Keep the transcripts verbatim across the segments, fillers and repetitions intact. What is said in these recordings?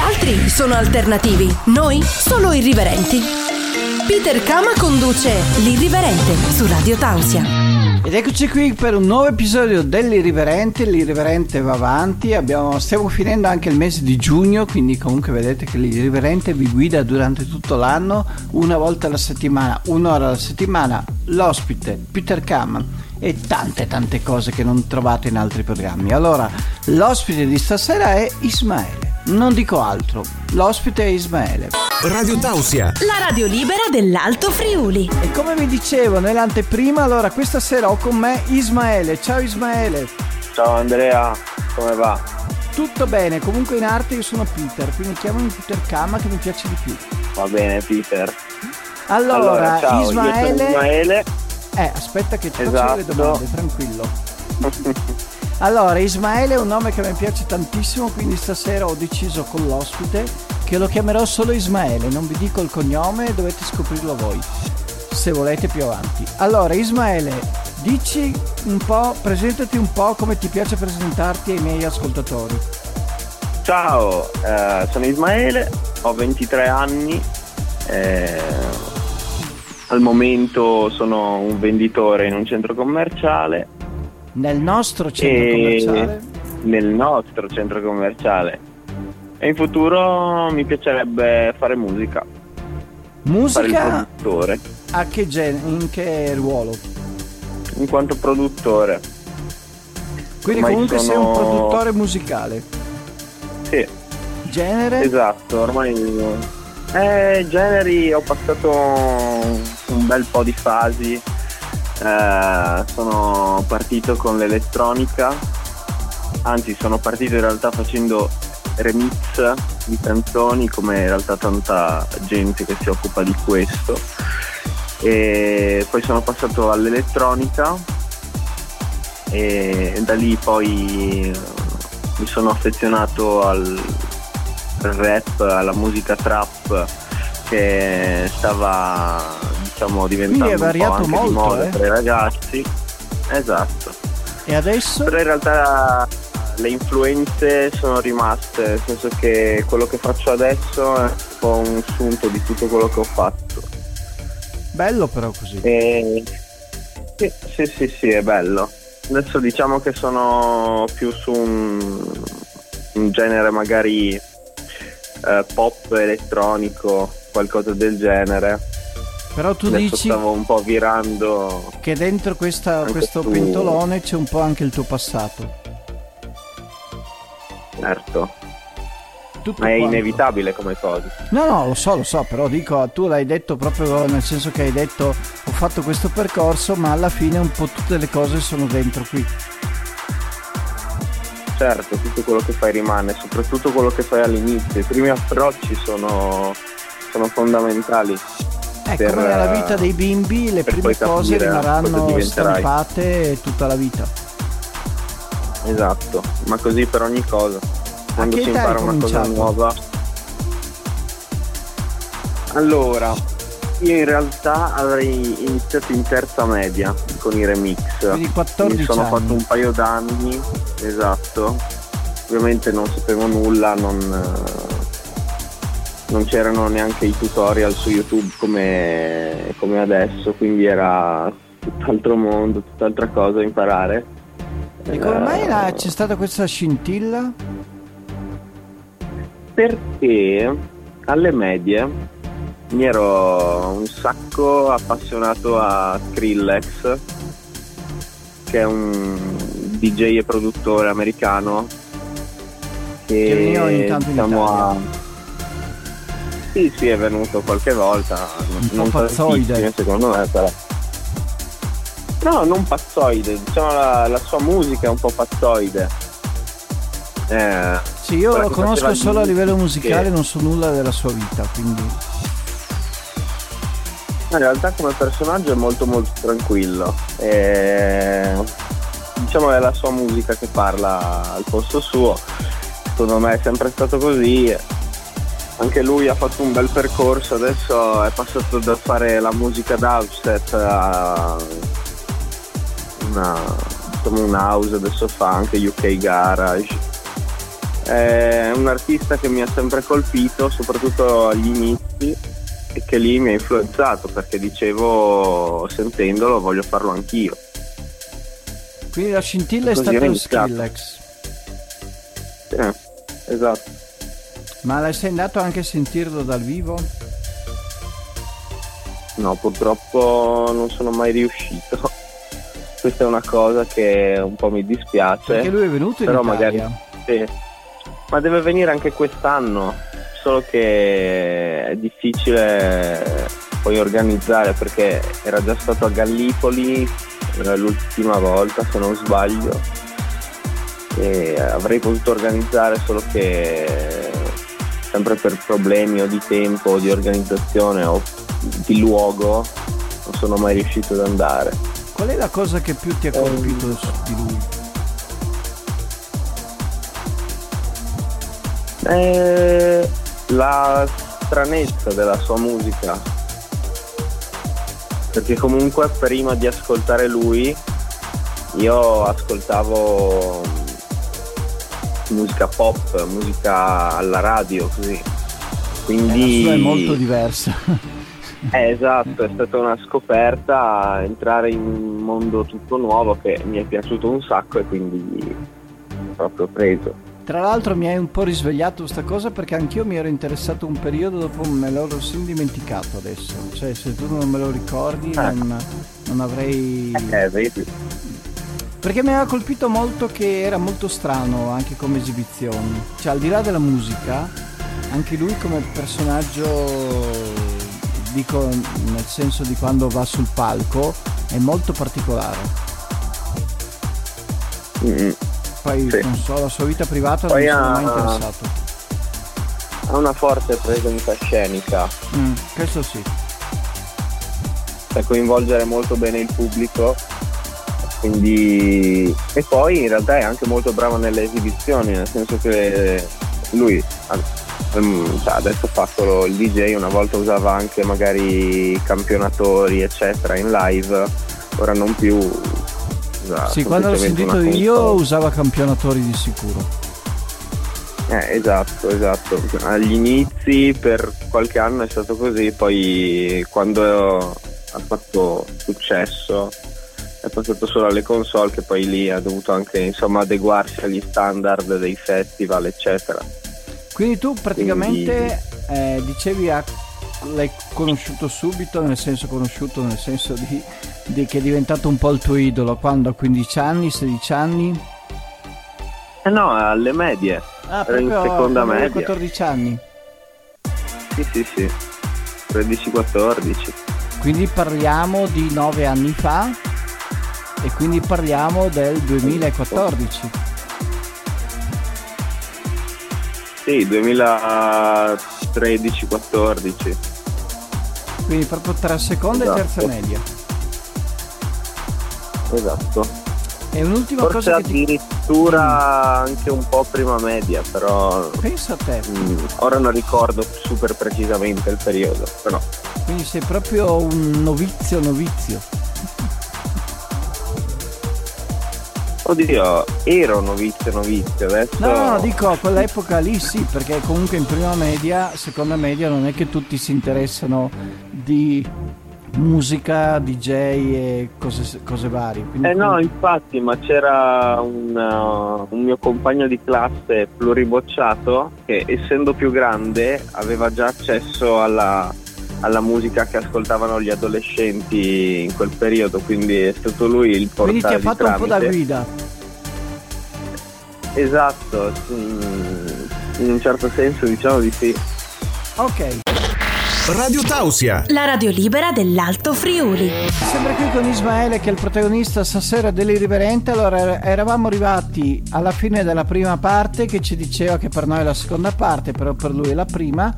altri sono alternativi, noi solo irriverenti. Peter Kama conduce l'Irriverente su Radio Tausia. Ed eccoci qui per un nuovo episodio dell'Irriverente. L'Irriverente va avanti, abbiamo, stiamo finendo anche il mese di giugno, quindi comunque vedete che l'Irriverente vi guida durante tutto l'anno, una volta alla settimana, un'ora alla settimana, l'ospite Peter Kama e tante tante cose che non trovate in altri programmi. Allora, l'ospite di stasera è Ismaele, non dico altro, l'ospite è Ismaele. Radio Tausia, la radio libera dell'Alto Friuli. E come vi dicevo nell'anteprima, allora questa sera ho con me Ismaele. Ciao Ismaele. Ciao Andrea, come va? Tutto bene, comunque in arte io sono Peter, quindi chiamami Peter Kama che mi piace di più. Va bene Peter. Allora, allora ciao, Ismaele... io sono Ismaele. Eh, aspetta che ti esatto. faccio le domande, tranquillo. Allora, Ismaele è un nome che mi piace tantissimo, quindi stasera ho deciso con l'ospite che lo chiamerò solo Ismaele, non vi dico il cognome, dovete scoprirlo voi, se volete più avanti. Allora, Ismaele, dici un po', presentati un po' come ti piace presentarti ai miei ascoltatori. Ciao, eh, sono Ismaele, ho ventitré anni, eh, al momento sono un venditore in un centro commerciale. Nel nostro centro e commerciale? Nel nostro centro commerciale. E in futuro mi piacerebbe fare musica. Musica? Fare il produttore. A che genere? In che ruolo? In quanto produttore. Quindi ormai comunque sono... sei un produttore musicale? Sì. Genere? Esatto, ormai... Eh, generi ho passato un bel po' di fasi. Eh, sono partito con l'elettronica, anzi sono partito in realtà facendo remix di canzoni, come in realtà tanta gente che si occupa di questo, e poi sono passato all'elettronica e da lì poi mi sono affezionato al rap, alla musica trap che stava Stiamo diventando Quindi è variato un po' molto, di moda eh? tra i ragazzi. Esatto. E adesso? Però in realtà le influenze sono rimaste, nel senso che quello che faccio adesso è un po' un sunto di tutto quello che ho fatto. Bello però così. E... Sì, sì, sì, sì, è bello. Adesso diciamo che sono più su un, un genere magari eh, pop elettronico, qualcosa del genere. Però tu Adesso dici stavo un po' virando che dentro questa, questo tu... pentolone c'è un po' anche il tuo passato. Certo. Tutto Ma è quanto. Inevitabile come cosa. No, no, lo so, lo so, però dico, tu l'hai detto proprio nel senso che hai detto ho fatto questo percorso, ma alla fine un po' tutte le cose sono dentro qui. Certo, tutto quello che fai rimane, soprattutto quello che fai all'inizio. I primi approcci sono, sono fondamentali. È eh, come nella vita dei bimbi, le prime cose rimarranno stampate tutta la vita. Esatto, ma così per ogni cosa. Quando si impara una cosa nuova. Allora, io in realtà avrei iniziato in terza media con i remix. Quindi quattordici anni. Mi sono fatto un paio d'anni, esatto. Ovviamente non sapevo nulla, non... non c'erano neanche i tutorial su YouTube come, come adesso, quindi era tutt'altro mondo, tutt'altra cosa imparare. E come uh, mai là, c'è stata questa scintilla? Perché alle medie mi ero un sacco appassionato a Skrillex, che è un D J e produttore americano che veniva ogni tanto in Italia. Sì, sì, è venuto qualche volta, un non pazzoide secondo me, però no, non pazzoide, diciamo la, la sua musica è un po' pazzoide. Eh, sì, io lo conosco solo a livello musicale, che... non so nulla della sua vita, quindi in realtà come personaggio è molto molto tranquillo. Eh, diciamo è la sua musica che parla al posto suo, secondo me è sempre stato così. Anche lui ha fatto un bel percorso, adesso è passato da fare la musica dubstep a una, diciamo un house, adesso fa anche U K garage, è un artista che mi ha sempre colpito, soprattutto agli inizi, e che lì mi ha influenzato, perché dicevo, sentendolo, voglio farlo anch'io. Quindi la scintilla è stata lo Skrillex. Eh, esatto. Ma l'hai andato anche a sentirlo dal vivo? No, purtroppo non sono mai riuscito. Questa è una cosa che un po' mi dispiace. Perché lui è venuto in però Italia. Magari, sì. Ma deve venire anche quest'anno, solo che è difficile poi organizzare, perché era già stato a Gallipoli l'ultima volta, se non sbaglio, e avrei potuto organizzare, solo che sempre per problemi o di tempo o di organizzazione o di luogo non sono mai riuscito ad andare. Qual è la cosa che più ti ha colpito um, di lui? Eh, la stranezza della sua musica, perché comunque prima di ascoltare lui io ascoltavo musica pop, musica alla radio, così, quindi eh, la sua è molto diversa. Eh, esatto, è stata una scoperta, entrare in un mondo tutto nuovo che mi è piaciuto un sacco, e quindi proprio preso. Tra l'altro mi hai un po' risvegliato questa cosa, perché anch'io mi ero interessato un periodo, dopo me l'ho sin dimenticato adesso, cioè se tu non me lo ricordi eh. non, non avrei... Eh, vedi. Perché mi aveva colpito molto che era molto strano anche come esibizione, cioè al di là della musica, anche lui come personaggio, dico nel senso di quando va sul palco, è molto particolare. Mm. Poi sì. Non so, la sua vita privata poi non mi sono mai interessato. Ha una forte presenza scenica. Mm, questo sì. Per coinvolgere molto bene il pubblico. Quindi, e poi in realtà è anche molto bravo nelle esibizioni, nel senso che lui adesso fa solo il D J, una volta usava anche magari campionatori eccetera in live, ora non più. Sì, quando l'ho sentito io usava campionatori di sicuro. Eh, esatto, esatto. Agli inizi per qualche anno è stato così, poi quando ha fatto successo è passato solo alle console, che poi lì ha dovuto anche insomma adeguarsi agli standard dei festival eccetera. Quindi tu praticamente Quindi... eh, dicevi a l'hai conosciuto subito, nel senso conosciuto nel senso di, di che è diventato un po' il tuo idolo quando, a quindici anni, sedici anni? Eh no, alle medie. Ah, era in seconda media. quattordici anni. Sì, sì, sì. tredici quattordici. Quindi parliamo di nove anni fa, e quindi parliamo del duemilaquattordici. Sì, duemilatredici quattordici. Quindi proprio tra seconda esatto. e terza media. Esatto. E un'ultima Forse cosa che addirittura ti... anche un po' prima media, però. Pensa a te. Mh, ora non ricordo super precisamente il periodo, però. Quindi sei proprio un novizio novizio. Oddio, ero novizio novizio adesso. No, no, dico a quell'epoca lì sì, perché comunque in prima media, seconda media non è che tutti si interessano di musica, D J e cose, cose varie. Quindi eh no, infatti, ma c'era un, uh, un mio compagno di classe pluribocciato che, essendo più grande, aveva già accesso alla, alla musica che ascoltavano gli adolescenti in quel periodo, quindi è stato lui il portale di tramite. Quindi ti ha fatto un po' da guida. Esatto, in un certo senso diciamo di sì. Ok. Radio Tausia, la radio libera dell'Alto Friuli. Sempre qui con Ismaele, che è il protagonista stasera dell'Irriverente. Allora, eravamo arrivati alla fine della prima parte, che ci diceva che per noi è la seconda parte, però per lui è la prima.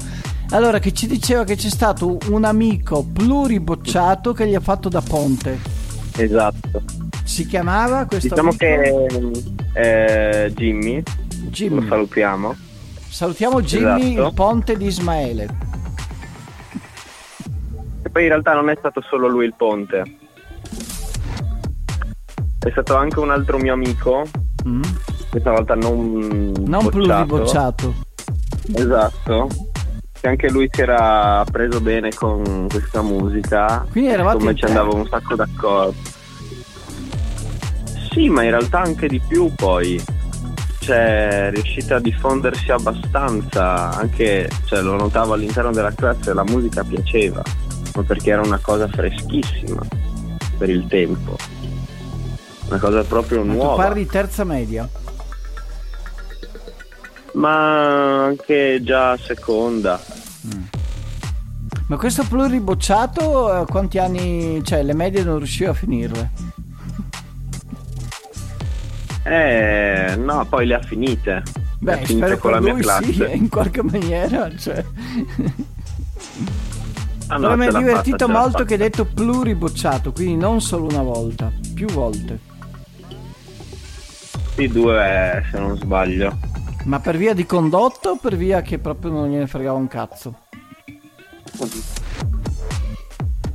Allora, che ci diceva che c'è stato un amico pluribocciato che gli ha fatto da ponte. Esatto. Si chiamava questo diciamo amico? Diciamo che eh, Jimmy. Jimmy. Lo salutiamo. Salutiamo Jimmy, esatto. Il ponte di Ismaele. Poi in realtà non è stato solo lui il ponte, è stato anche un altro mio amico mm. questa volta non non bocciato. Bocciato, esatto, che anche lui si era preso bene con questa musica, quindi eravate come ci andavo un sacco d'accordo. Sì, ma in realtà anche di più, poi cioè riuscita a diffondersi abbastanza anche, cioè lo notavo all'interno della classe, la musica piaceva, ma perché era una cosa freschissima per il tempo, una cosa proprio ma nuova. Tu parli terza media? Ma anche già seconda. Mm. Ma questo pluribocciato quanti anni, cioè le medie non riusciva a finirle? Eh no, poi le ha finite. Beh, le ha finite con la mia classe, sì, in qualche maniera, cioè. Ah, no, mi è divertito fatta, molto che hai detto pluribocciato, quindi non solo una volta, più volte. Sì, due se non sbaglio. Ma per via di condotta o per via che proprio non gliene fregava un cazzo?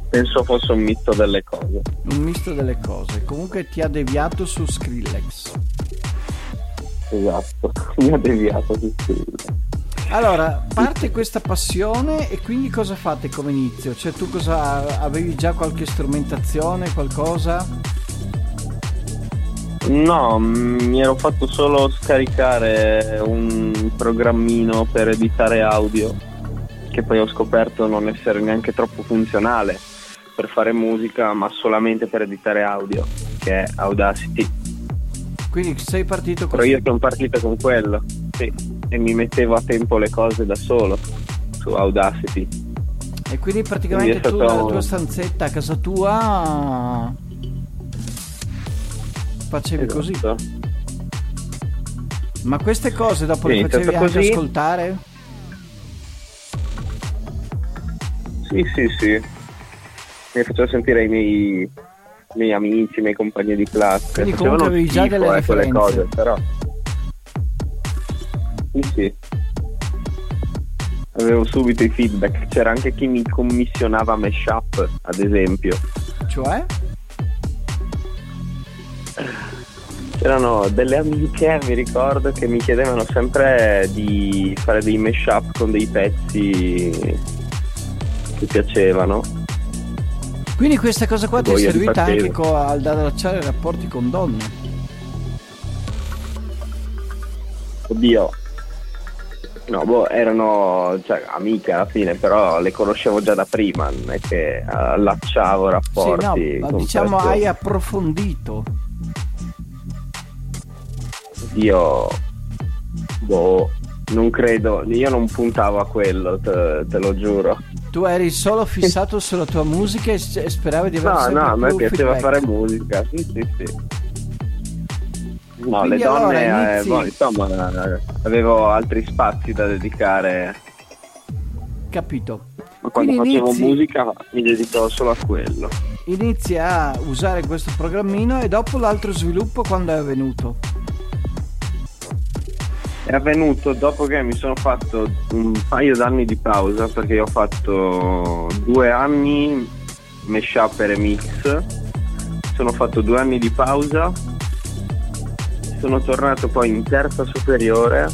Penso fosse un misto delle cose. Un misto delle cose. Comunque ti ha deviato su Skrillex. Esatto, mi ha deviato su Skrillex. Allora, parte questa passione e quindi cosa fate come inizio? Cioè tu cosa, avevi già qualche strumentazione, qualcosa? No, mi ero fatto solo scaricare un programmino per editare audio, che poi ho scoperto non essere neanche troppo funzionale per fare musica, ma solamente per editare audio, che è Audacity. Quindi sei partito con... Però io sono partito con quello, sì. E mi mettevo a tempo le cose da solo su Audacity. E quindi praticamente quindi tu nella tua stanzetta a casa tua facevi, esatto, così. Ma queste cose dopo sì, le facevi anche così ascoltare? Sì, sì, sì. Mi facevo sentire i miei, i miei amici, i miei compagni di classe. Quindi comunque avevi già delle referenze, cose, però sì, avevo subito i feedback. C'era anche chi mi commissionava mashup, ad esempio. Cioè? C'erano delle amiche, mi ricordo, che mi chiedevano sempre di fare dei mashup con dei pezzi che piacevano. Quindi questa cosa qua ti è servita anche co- ad allacciare rapporti con donne? Oddio, no, boh, erano, cioè, amiche alla fine, però le conoscevo già da prima, non è che allacciavo rapporti. Sì, no, ma diciamo questo. Hai approfondito. Io, boh, non credo, io non puntavo a quello, te, te lo giuro. Tu eri solo fissato sulla tua musica e speravi di avere sempre più feedback. No, no, a me piaceva fare musica, sì, sì, sì. No, quindi le donne, allora, eh, boh, insomma, avevo altri spazi da dedicare. Capito. Ma quando quindi facevo inizi... musica mi dedicavo solo a quello. Inizi a usare questo programmino e dopo l'altro sviluppo quando è avvenuto? È avvenuto dopo che mi sono fatto un paio d'anni di pausa, perché io ho fatto due anni mashup e remix, sono fatto due anni di pausa. Sono tornato poi in terza superiore,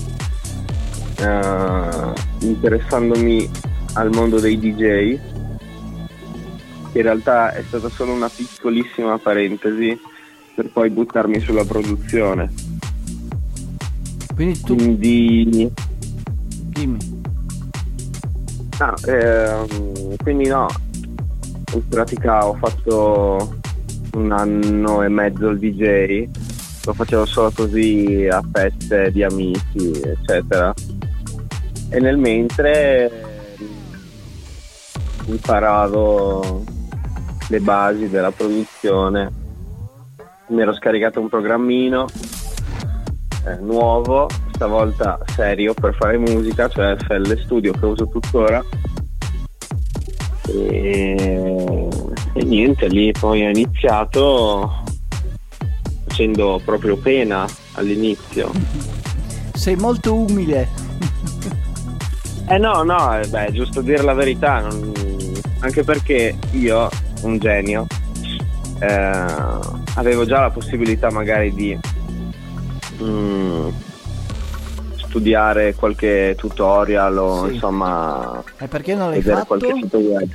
eh, interessandomi al mondo dei D J, che in realtà è stata solo una piccolissima parentesi per poi buttarmi sulla produzione. Quindi tu... Quindi... Dimmi. Ah, eh, quindi no, in pratica ho fatto un anno e mezzo il D J, lo facevo solo così a feste di amici eccetera, e nel mentre imparavo le basi della produzione mi ero scaricato un programmino eh, nuovo, stavolta serio, per fare musica, cioè F L Studio, che uso tuttora, e, e niente, lì poi ho iniziato facendo proprio pena all'inizio. Sei molto umile. Eh no, no, beh, è giusto dire la verità, non... anche perché io, un genio, eh, avevo già la possibilità magari di mh, studiare qualche tutorial o sì. insomma. E perché non l'hai fatto? Qualche tutorial.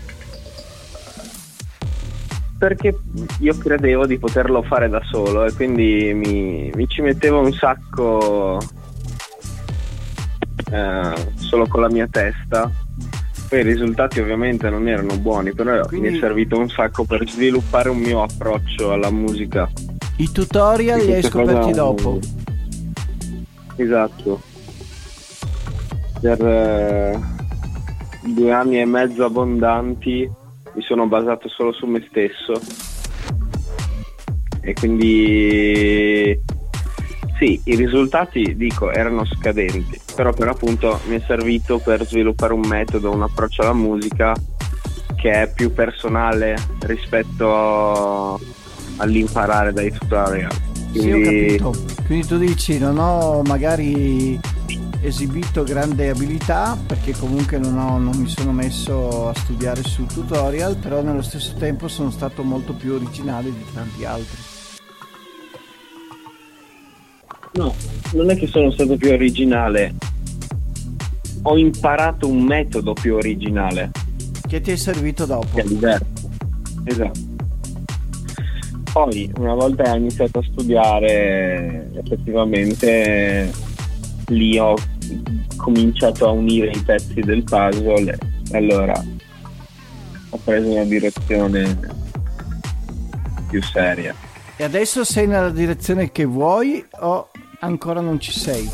Perché io credevo di poterlo fare da solo e quindi mi, mi ci mettevo un sacco eh, solo con la mia testa. Poi i risultati ovviamente non erano buoni, però quindi... mi è servito un sacco per sviluppare un mio approccio alla musica. I tutorial li hai scoperti dopo? Esatto. Per eh, due anni e mezzo abbondanti mi sono basato solo su me stesso e quindi sì, i risultati, dico, erano scadenti, però per appunto mi è servito per sviluppare un metodo, un approccio alla musica che è più personale rispetto all'imparare dai tutorial. Quindi... Sì, ho capito. Quindi tu dici non ho magari esibito grande abilità perché comunque non, ho, non mi sono messo a studiare su tutorial, però nello stesso tempo sono stato molto più originale di tanti altri. No, non è che sono stato più originale, ho imparato un metodo più originale che ti è servito dopo, che è diverso. Esatto. Poi una volta iniziato a studiare effettivamente lì ho cominciato a unire i pezzi del puzzle e allora ho preso una direzione più seria. E adesso sei nella direzione che vuoi o ancora non ci sei?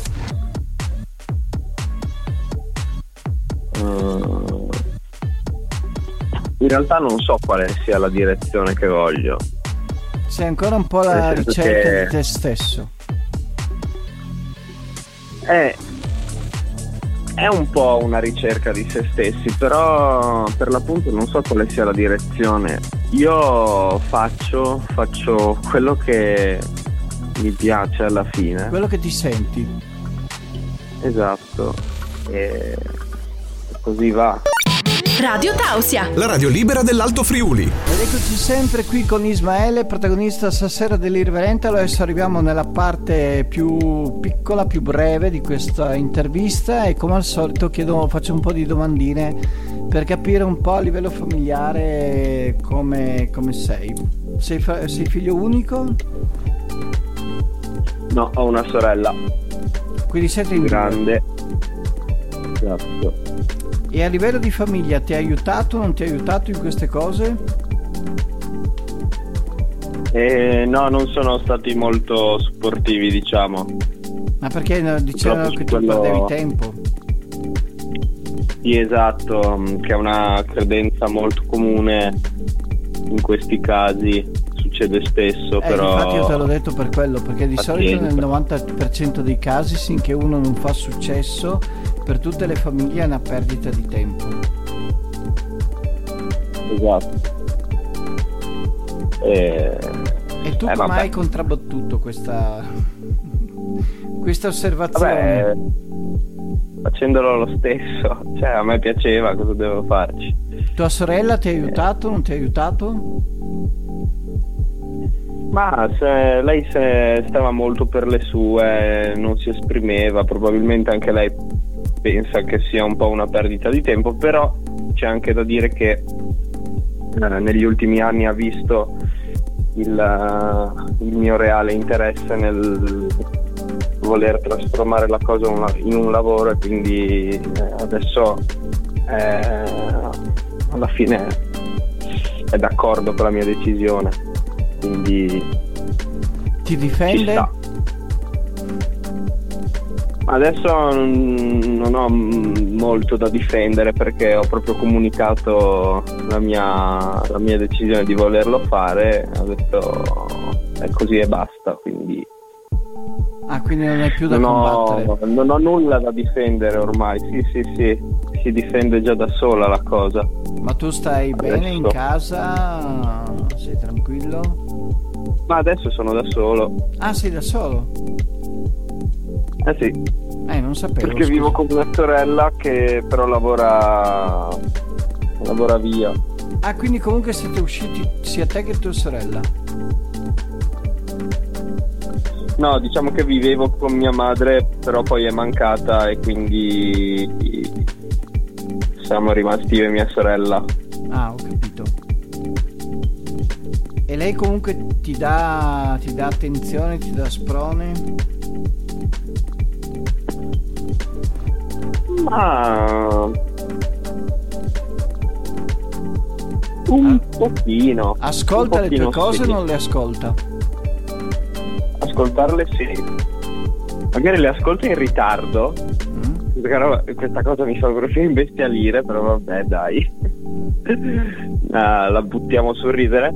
Uh, in realtà non so quale sia la direzione che voglio. Sei ancora un po' alla ricerca che... di te stesso. È, è un po' una ricerca di se stessi, però per l'appunto non so quale sia la direzione. Io faccio, faccio quello che mi piace alla fine. Quello che ti senti. Esatto. E così va. Radio Tausia, la radio libera dell'Alto Friuli. Ed eccoci sempre qui con Ismaele, protagonista stasera dell'Irriverente. Adesso arriviamo nella parte più piccola, più breve di questa intervista e come al solito chiedo, faccio un po' di domandine per capire un po' a livello familiare come, come sei. Sei, fa- sei figlio unico? No, ho una sorella. Quindi siete in grande. Esatto. E a livello di famiglia ti ha aiutato o non ti ha aiutato in queste cose? Eh, no, non sono stati molto sportivi, diciamo. Ma perché dicevano che tu quello... perdevi tempo? Sì, esatto, che è una credenza molto comune in questi casi, succede spesso, eh, però... Infatti io te l'ho detto per quello, perché di Pazienza. Solito nel novanta per cento dei casi, finché uno non fa successo, per tutte le famiglie è una perdita di tempo. Esatto. E, e tu eh, come hai contrabbattuto questa questa osservazione? Vabbè, facendolo lo stesso, cioè a me piaceva, cosa devo farci? Tua sorella ti ha aiutato, eh. non ti ha aiutato? Ma se, lei se stava molto per le sue, non si esprimeva, probabilmente anche lei pensa che sia un po' una perdita di tempo, però c'è anche da dire che eh, negli ultimi anni ha visto il, uh, il mio reale interesse nel voler trasformare la cosa una, in un lavoro e quindi eh, adesso eh, alla fine è d'accordo con la mia decisione, quindi ti difende? Adesso non ho molto da difendere perché ho proprio comunicato la mia, la mia decisione di volerlo fare, ho detto è così e basta, quindi ah quindi non è più da non combattere ho, non ho nulla da difendere ormai, sì sì sì, si difende già da sola la cosa. Ma tu stai adesso bene in casa? Sei tranquillo? Ma adesso sono da solo. Ah, sei da solo? Eh sì. Eh, non sapevo. Perché scusa. Vivo con una sorella che però lavora lavora via. Ah, quindi comunque siete usciti sia te che tua sorella? No, diciamo che vivevo con mia madre, però poi è mancata e quindi siamo rimasti io e mia sorella. Ah, ho capito. E lei comunque ti dà, ti dà attenzione, ti dà sprone? Ma... un pochino. Ascolta un pochino le tue cose o non le ascolta? Ascoltarle sì. Magari le ascolto in ritardo. Mm. Questa cosa mi fa proprio imbestialire, però vabbè, dai. La buttiamo sul ridere.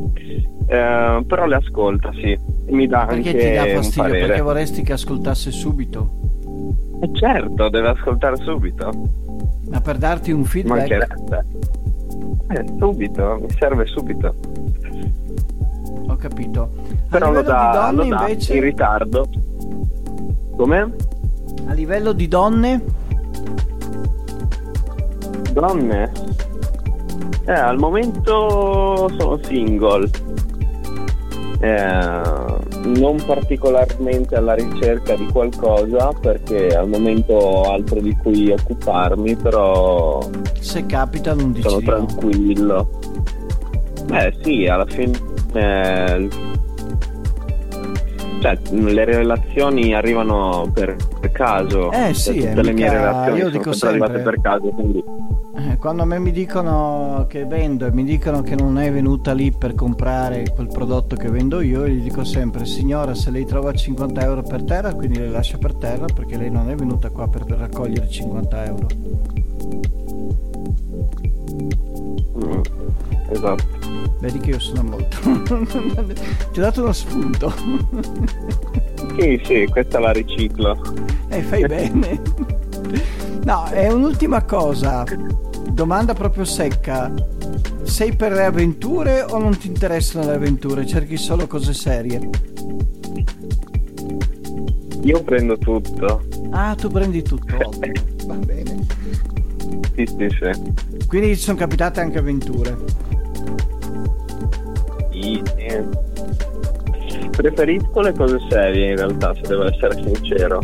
Eh, però le ascolta, sì. Mi dà perché anche ti dà fastidio? Un parere. Perché vorresti che ascoltasse subito? Eh certo, deve ascoltare subito. Ma per darti un feedback? Mancherebbe. Eh, subito, mi serve subito. Ho capito. Però lo dà, lo dà invece... in ritardo. Come? A livello di donne? Donne? Eh, al momento sono single. Eh, non particolarmente alla ricerca di qualcosa, perché al momento ho altro di cui occuparmi, però se capita non dici sono tranquillo. No. Eh sì, alla fine eh, cioè le relazioni arrivano per, per caso. Eh sì, cioè, tutte le mie relazioni io dico sono sempre arrivate per caso, quindi quando a me mi dicono che vendo e mi dicono che non è venuta lì per comprare quel prodotto che vendo io, gli dico sempre: signora, se lei trova cinquanta euro per terra, quindi le lascia per terra, perché lei non è venuta qua per, per raccogliere cinquanta euro. Mm, esatto. Vedi che io sono molto ti ho dato uno spunto. Sì, sì, questa la riciclo. E eh, fai bene. No, è un'ultima cosa. Domanda proprio secca. Sei per le avventure o non ti interessano le avventure? Cerchi solo cose serie? Io prendo tutto. Ah, tu prendi tutto, ottimo. Va bene. Sì, sì, sì. Quindi ci sono capitate anche avventure? Sì, sì. Preferisco le cose serie in realtà, se devo essere sincero.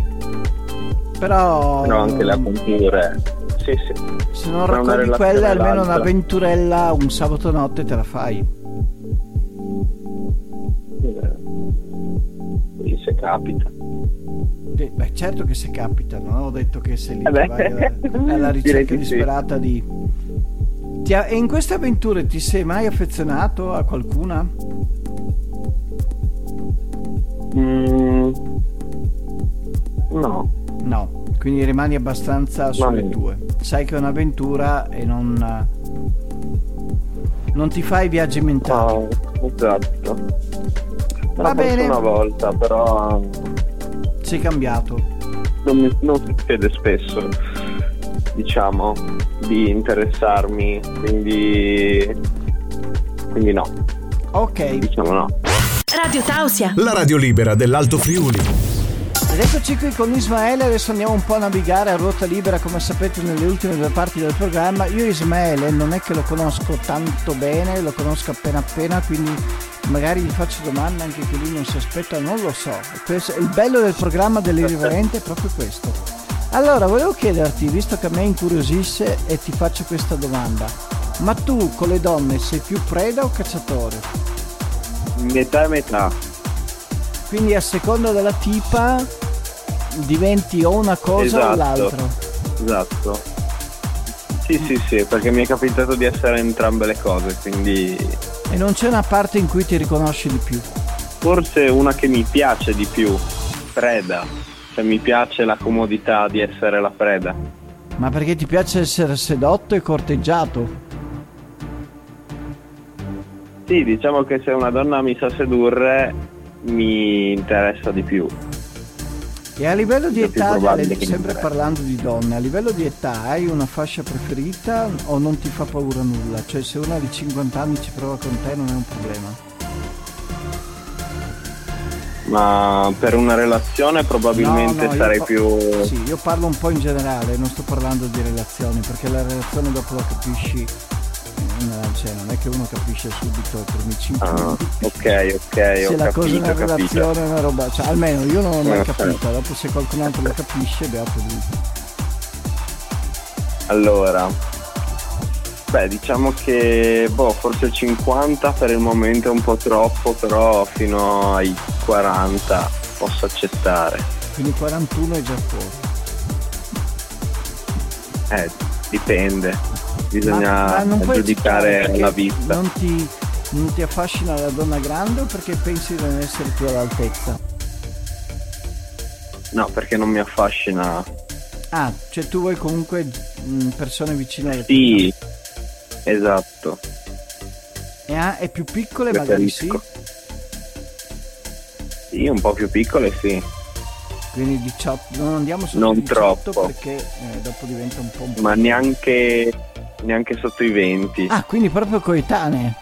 Però... però anche le avventure... Sì, sì. Se non raccogli quella, almeno un'avventurella un sabato notte te la fai. Eh, se capita. Beh, certo che se capita, non ho detto che sei lì eh che vai alla ricerca disperata sì. di... Ti ha... E in queste avventure ti sei mai affezionato a qualcuna? Mm, no. No. Quindi rimani abbastanza sulle tue. Sai che è un'avventura e non non ti fai viaggi mentali. Oh, esatto. Me va bene. Una volta però sei cambiato. Non, mi, non succede spesso, diciamo, di interessarmi, quindi quindi no. Ok. Diciamo no. Radio Tausia. La radio libera dell'Alto Friuli. Ed eccoci qui con Ismaele, adesso andiamo un po' a navigare a ruota libera, come sapete nelle ultime due parti del programma. Io Ismaele non è che lo conosco tanto bene, lo conosco appena appena, quindi magari gli faccio domande anche che lui non si aspetta, non lo so. Il bello del programma dell'Irriverente è proprio questo. Allora, volevo chiederti, visto che a me incuriosisce e ti faccio questa domanda, ma tu con le donne sei più preda o cacciatore? Metà e metà. Quindi a seconda della tipa... diventi o una cosa esatto, o l'altra. Esatto. Sì, sì, sì, perché mi è capitato di essere entrambe le cose, quindi... E non c'è una parte in cui ti riconosci di più? Forse una che mi piace di più, preda. Cioè mi piace la comodità di essere la preda. Ma perché ti piace essere sedotto e corteggiato? Sì, diciamo che se una donna mi sa sedurre mi interessa di più. E a livello di età, sempre parlando di donne, a livello di età hai una fascia preferita o non ti fa paura nulla? Cioè se una di cinquanta anni ci prova con te non è un problema? Ma per una relazione probabilmente no, no, sarei par- più... Sì, io parlo un po' in generale, non sto parlando di relazioni, perché la relazione dopo la capisci cioè, non è che uno capisce subito per i cinque ah, ok, ok. Se ho la capito, cosa in una relazione è una roba, cioè, almeno io non l'ho mai capita, dopo se qualcun altro la capisce, beato lui. Allora, beh, diciamo che boh, forse cinquanta per il momento è un po' troppo, però fino ai quaranta posso accettare. Quindi quarantuno è già fuori. Eh, dipende, bisogna ma, ma giudicare la vita. Non ti, non ti affascina la donna grande o perché pensi di non essere più all'altezza? No, perché non mi affascina. Ah, cioè tu vuoi comunque persone vicine alla sì, vita. Esatto. E ah, è più piccole perché magari risco. Sì? Sì, un po' più piccole sì. Quindi diciotto, non andiamo sotto non diciotto troppo. Perché eh, dopo diventa un po' un ma neanche neanche sotto i venti. Ah, quindi proprio coetanee.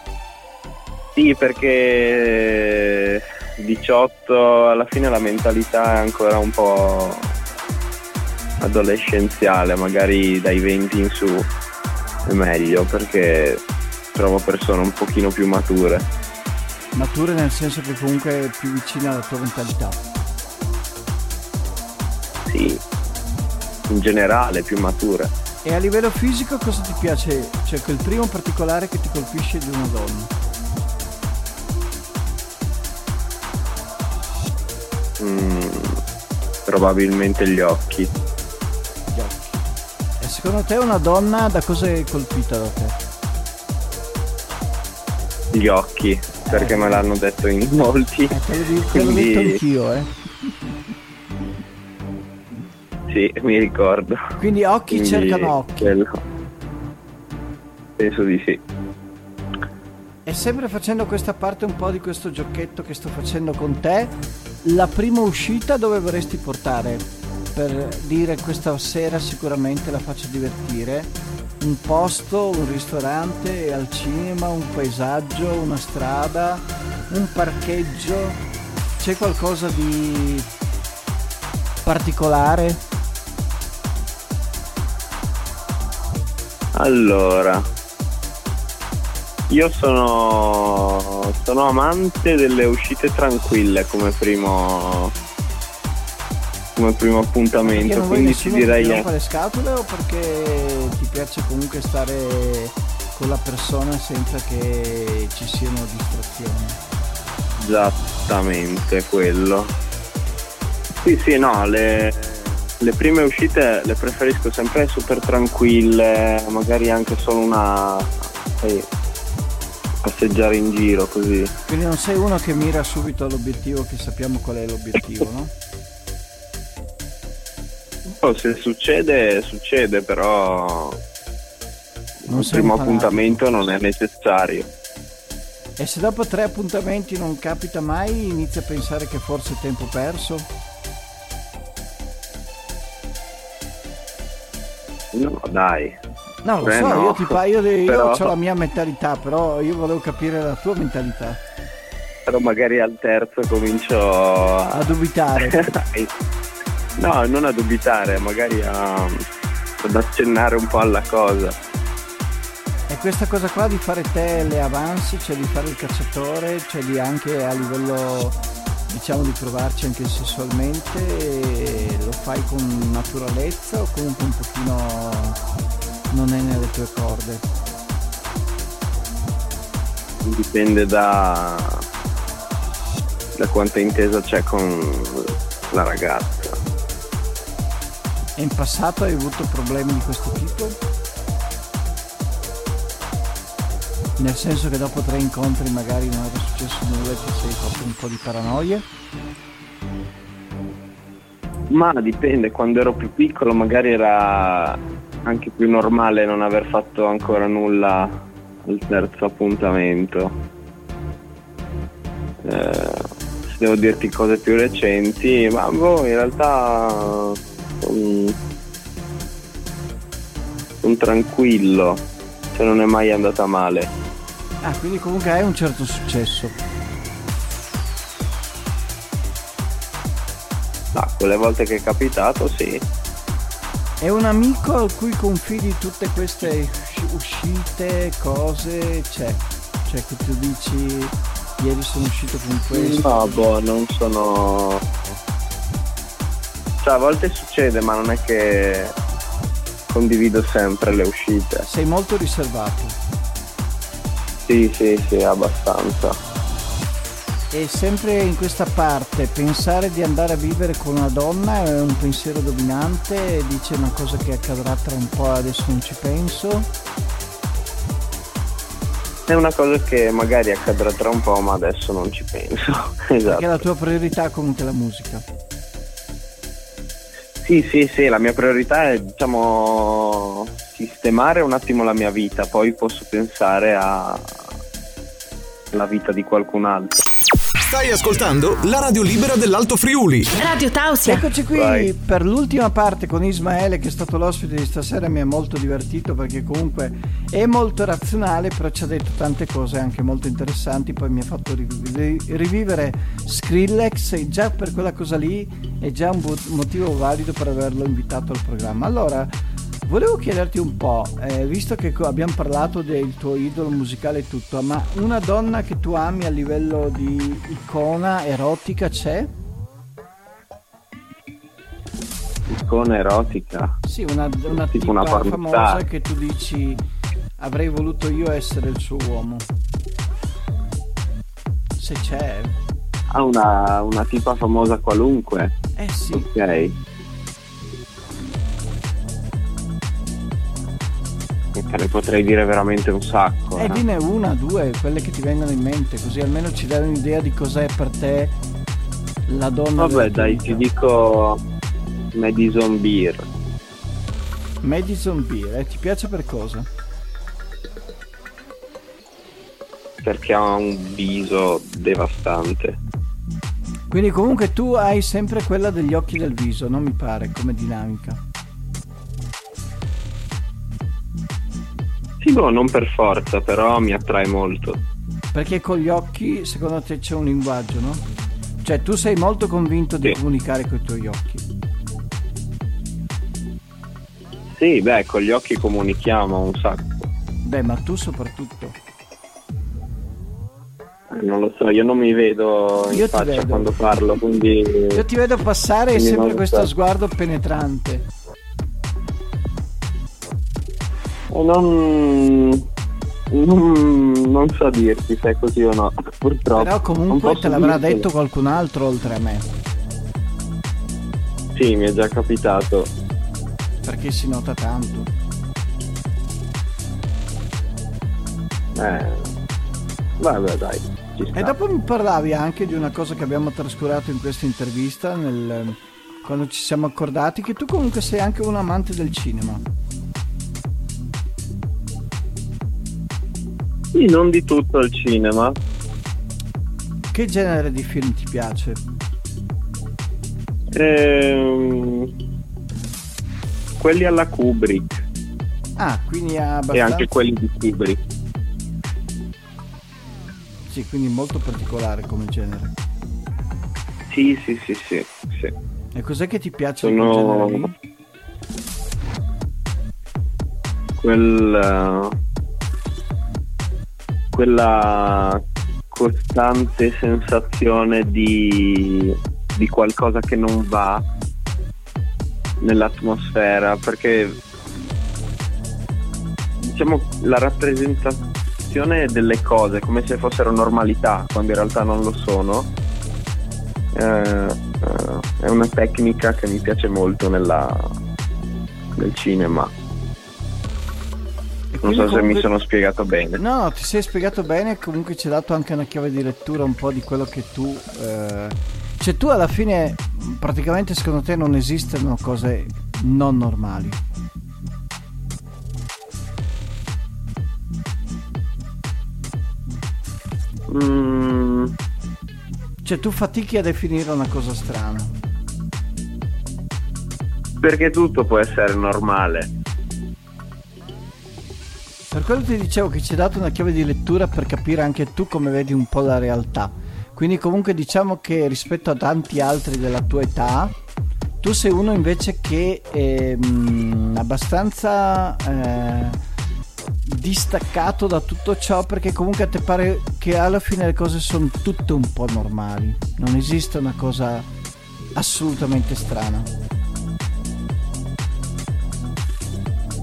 Sì, perché diciotto alla fine la mentalità è ancora un po' adolescenziale, magari dai venti in su è meglio perché trovo persone un pochino più mature. Mature nel senso che comunque è più vicina alla tua mentalità. In generale più matura. E a livello fisico cosa ti piace? Cioè quel primo particolare che ti colpisce di una donna? Mm, probabilmente gli occhi. Gli occhi. E secondo te una donna da cosa è colpita da te? Gli occhi, eh, perché me l'hanno detto in molti. Eh, te lo dico, quindi... te l'ho detto anch'io, eh. Sì, mi ricordo. Quindi occhi Quindi, cercano occhi. Bello. Penso di sì. E sempre facendo questa parte un po' di questo giochetto che sto facendo con te, la prima uscita dove vorresti portare? Per dire questa sera sicuramente la faccio divertire. Un posto, un ristorante, al cinema, un paesaggio, una strada, un parcheggio. C'è qualcosa di particolare? Allora, io sono sono amante delle uscite tranquille come primo come primo appuntamento, quindi ci direi non fare scatole o perché ti piace comunque stare con la persona senza che ci siano distrazioni? Esattamente quello. Sì, sì, no, le Le prime uscite le preferisco sempre super tranquille, magari anche solo una eh, passeggiare in giro così. Quindi non sei uno che mira subito all'obiettivo, che sappiamo qual è l'obiettivo, no? Oh, se succede, succede, però non il primo imparato. Appuntamento non è necessario. E se dopo tre appuntamenti non capita mai, inizi a pensare che forse è tempo perso? No, dai. No, lo Beh, so, no. io ti pa- io, io però... ho la mia mentalità, però io volevo capire la tua mentalità. Però magari al terzo comincio a, a dubitare. No, non a dubitare, magari a... ad accennare un po' alla cosa. E questa cosa qua di fare te le avanzi, cioè di fare il cacciatore, cioè di anche a livello, diciamo, di provarci anche sessualmente, e lo fai con naturalezza o comunque un pochino non è nelle tue corde? Dipende da da quanta intesa c'è con la ragazza. E in passato hai avuto problemi di questo tipo? Nel senso che dopo tre incontri magari non era successo nulla e ti sei fatto un po' di paranoia? Ma dipende, quando ero più piccolo magari era anche più normale non aver fatto ancora nulla al terzo appuntamento. Eh, se devo dirti cose più recenti, ma boh, in realtà sono son tranquillo, cioè non è mai andata male. Ah, quindi comunque hai un certo successo. No, quelle volte che è capitato, sì. È un amico a cui confidi tutte queste uscite, cose, cioè, cioè che tu dici ieri sono uscito con questo. No, boh, non sono... Cioè, a volte succede, ma non è che condivido sempre le uscite. Sei molto riservato. Sì, sì, sì, abbastanza. E sempre in questa parte, pensare di andare a vivere con una donna è un pensiero dominante, dice una cosa che accadrà tra un po', adesso non ci penso. È una cosa che magari accadrà tra un po', ma adesso non ci penso. Esatto. Perché la tua priorità comunque è la musica. Sì, sì, sì, la mia priorità è, diciamo, sistemare un attimo la mia vita, poi posso pensare a la vita di qualcun altro. Stai ascoltando la radio libera dell'Alto Friuli, Radio Tausia. Eccoci qui. Vai. Per l'ultima parte con Ismaele, che è stato l'ospite di stasera. Mi è molto divertito perché comunque è molto razionale, però ci ha detto tante cose anche molto interessanti. Poi mi ha fatto rivivere Skrillex e già per quella cosa lì è già un motivo valido per averlo invitato al programma. Allora, volevo chiederti un po', eh, visto che abbiamo parlato del tuo idolo musicale e tutto, ma una donna che tu ami a livello di icona erotica c'è? Icona erotica? Sì, una, una tipo tipa una famosa che tu dici avrei voluto io essere il suo uomo. Se c'è. Ah, una, una tipa famosa qualunque? Eh sì. Ok. Ne potrei dire veramente un sacco. E eh, no? Dine una, due, quelle che ti vengono in mente, così almeno ci dai un'idea di cos'è per te la donna. Vabbè, dai, ti dico Madison Beer. Madison Beer, eh, ti piace per cosa? Perché ha un viso devastante. Quindi comunque tu hai sempre quella degli occhi del viso, non mi pare, come dinamica. Sì, boh, non per forza, però mi attrae molto. Perché con gli occhi, secondo te, c'è un linguaggio, no? Cioè, tu sei molto convinto di sì. comunicare con i tuoi occhi. Sì, beh, con gli occhi comunichiamo un sacco. Beh, ma tu soprattutto. Non lo so, io non mi vedo in io faccia quando parlo, quindi... Io ti vedo passare quindi sempre questo so. sguardo penetrante. Non, non, non so dirti se è così o no, purtroppo. Però comunque te l'avrà dirtelo. detto qualcun altro oltre a me. Sì, mi è già capitato. Perché si nota tanto. Eh, vabbè dai. Ci sta. E dopo mi parlavi anche di una cosa che abbiamo trascurato in questa intervista, nel, quando ci siamo accordati, che tu comunque sei anche un amante del cinema. Sì, non di tutto il cinema. Che genere di film ti piace? Ehm, quelli alla Kubrick. Ah, quindi abbastanza... E anche quelli di Kubrick. Sì, quindi molto particolare come genere. Sì, sì, sì, sì, sì. E cos'è che ti piace? Sono... di quel genere lì? Quel... Uh... quella costante sensazione di, di qualcosa che non va nell'atmosfera, perché diciamo la rappresentazione delle cose come se fossero normalità quando in realtà non lo sono, eh, è una tecnica che mi piace molto nella, nel cinema. Non so se comunque... mi sono spiegato bene. No, ti sei spiegato bene. Comunque ci hai dato anche una chiave di lettura un po' di quello che tu eh... Cioè tu alla fine praticamente secondo te non esistono cose non normali. mm. Cioè tu fatichi a definire una cosa strana, perché tutto può essere normale. Per quello ti dicevo che ci hai dato una chiave di lettura per capire anche tu come vedi un po' la realtà. Quindi comunque diciamo che rispetto a tanti altri della tua età Tu sei uno invece che è mh, abbastanza eh, distaccato da tutto ciò, perché comunque a te pare che alla fine le cose sono tutte un po' normali, non esiste una cosa assolutamente strana.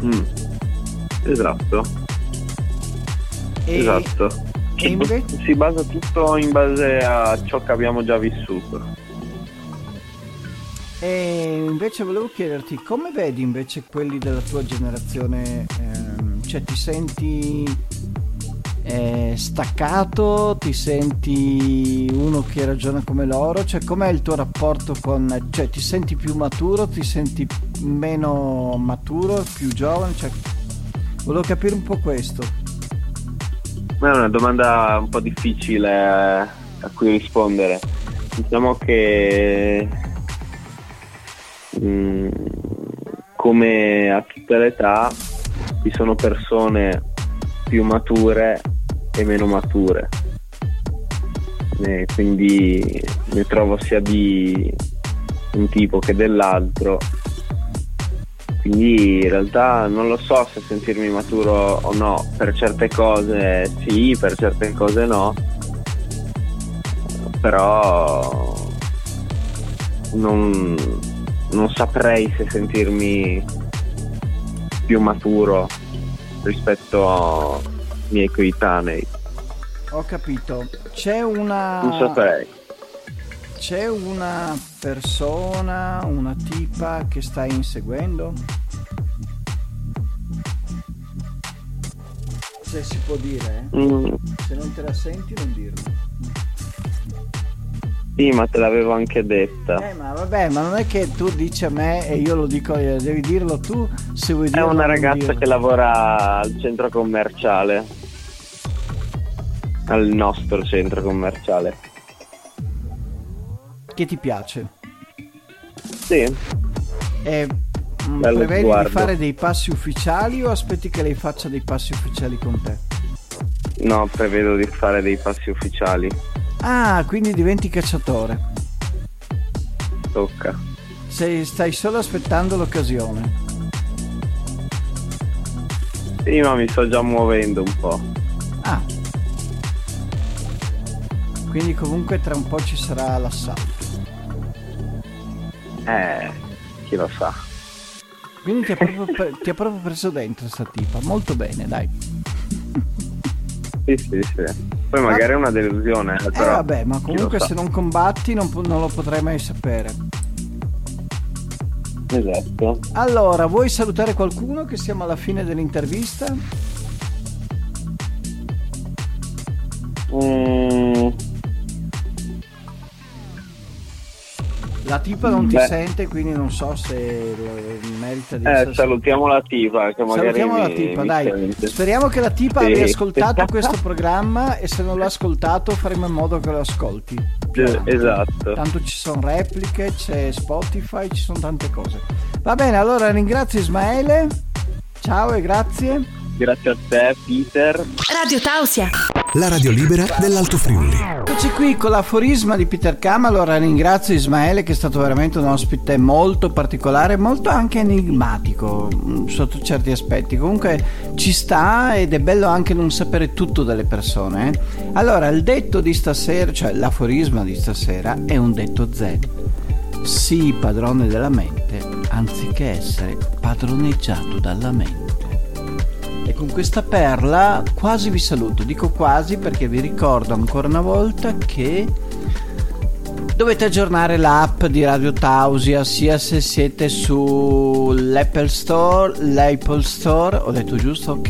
Mm. Esatto. E... esatto. E invece... si basa tutto in base a ciò che abbiamo già vissuto. E invece volevo chiederti, come vedi invece quelli della tua generazione, ehm, cioè ti senti eh, staccato, ti senti uno che ragiona come loro, cioè com'è il tuo rapporto con, cioè ti senti più maturo, ti senti meno maturo, più giovane, cioè volevo capire un po' questo. Ma è una domanda un po' difficile a cui rispondere, diciamo che Mm, come a tutte le età ci sono persone più mature e meno mature, e quindi ne trovo sia di un tipo che dell'altro, quindi in realtà non lo so se sentirmi maturo o no, per certe cose sì, per certe cose no, però non non saprei se sentirmi più maturo rispetto ai miei coetanei. Ho capito. C'è una... non saprei. C'è una persona, una tipa che stai inseguendo? Se si può dire, eh? Mm. Se non te la senti non dirlo. Sì, ma te l'avevo anche detta. Eh, ma vabbè, ma non è che tu dici a me e io lo dico, devi dirlo tu se vuoi dirlo. È una ragazza dirlo. Che lavora al centro commerciale, al nostro centro commerciale. Che ti piace? Sì. E bello, prevedi guardo. Di fare dei passi ufficiali o aspetti che lei faccia dei passi ufficiali con te? No, prevedo di fare dei passi ufficiali. Ah, quindi diventi cacciatore. Tocca. Sei, stai solo aspettando l'occasione. Sì, ma mi sto già muovendo un po'. Ah. Quindi comunque tra un po' ci sarà l'assalto. Eh, chi lo sa. Quindi ti ha proprio, pre- ti ha proprio preso dentro sta tipa. Molto bene, dai. Sì, sì, sì. Poi magari è una delusione, eh, però vabbè, ma comunque se non combatti non, non lo potrai mai sapere. Esatto. Allora, vuoi salutare qualcuno, che siamo alla fine dell'intervista? Mm. La tipa non Beh. ti sente, quindi non so se merita di... Eh, salutiamo la tipa, che magari salutiamo mi, la tipa, dai. Sente. Speriamo che la tipa sì. abbia ascoltato questo programma, e se non l'ha ascoltato faremo in modo che lo ascolti. Tanto. Esatto. Tanto ci sono repliche, c'è Spotify, ci sono tante cose. Va bene, allora ringrazio Ismaele. Ciao e grazie. Grazie a te, Peter. Radio Tausia, la radio libera dell'Alto Friuli. Eccoci qui con l'aforisma di Peter Kama. Allora ringrazio Ismaele, che è stato veramente un ospite molto particolare, molto anche enigmatico sotto certi aspetti. Comunque ci sta, ed è bello anche non sapere tutto delle persone, eh? Allora il detto di stasera, cioè l'aforisma di stasera, è un detto zen. Sii padrone della mente anziché essere padroneggiato dalla mente. E con questa perla quasi vi saluto, dico quasi perché vi ricordo ancora una volta che dovete aggiornare l'app di Radio Tausia, sia se siete sull'Apple Store, l'Apple Store, ho detto giusto, ok,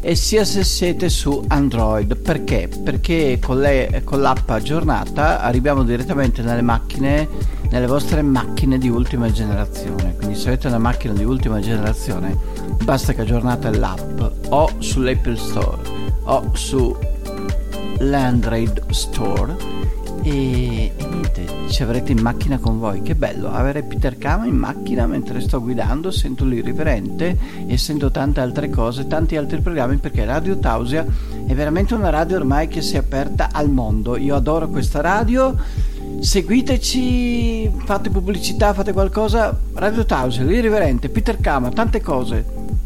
e sia se siete su Android. Perché? Perché con, le, con l'app aggiornata arriviamo direttamente nelle macchine, nelle vostre macchine di ultima generazione. Quindi se avete una macchina di ultima generazione basta che aggiornate l'app o sull'Apple Store o sull'Android Store e, e niente, ci avrete in macchina con voi. Che bello avere Peter Kama in macchina mentre sto guidando, sento l'Irriverente e sento tante altre cose, tanti altri programmi, perché Radio Tausia è veramente una radio ormai che si è aperta al mondo. Io adoro questa radio seguiteci, fate pubblicità, fate qualcosa. Radio Tausia, l'Irriverente, Peter Kama, tante cose.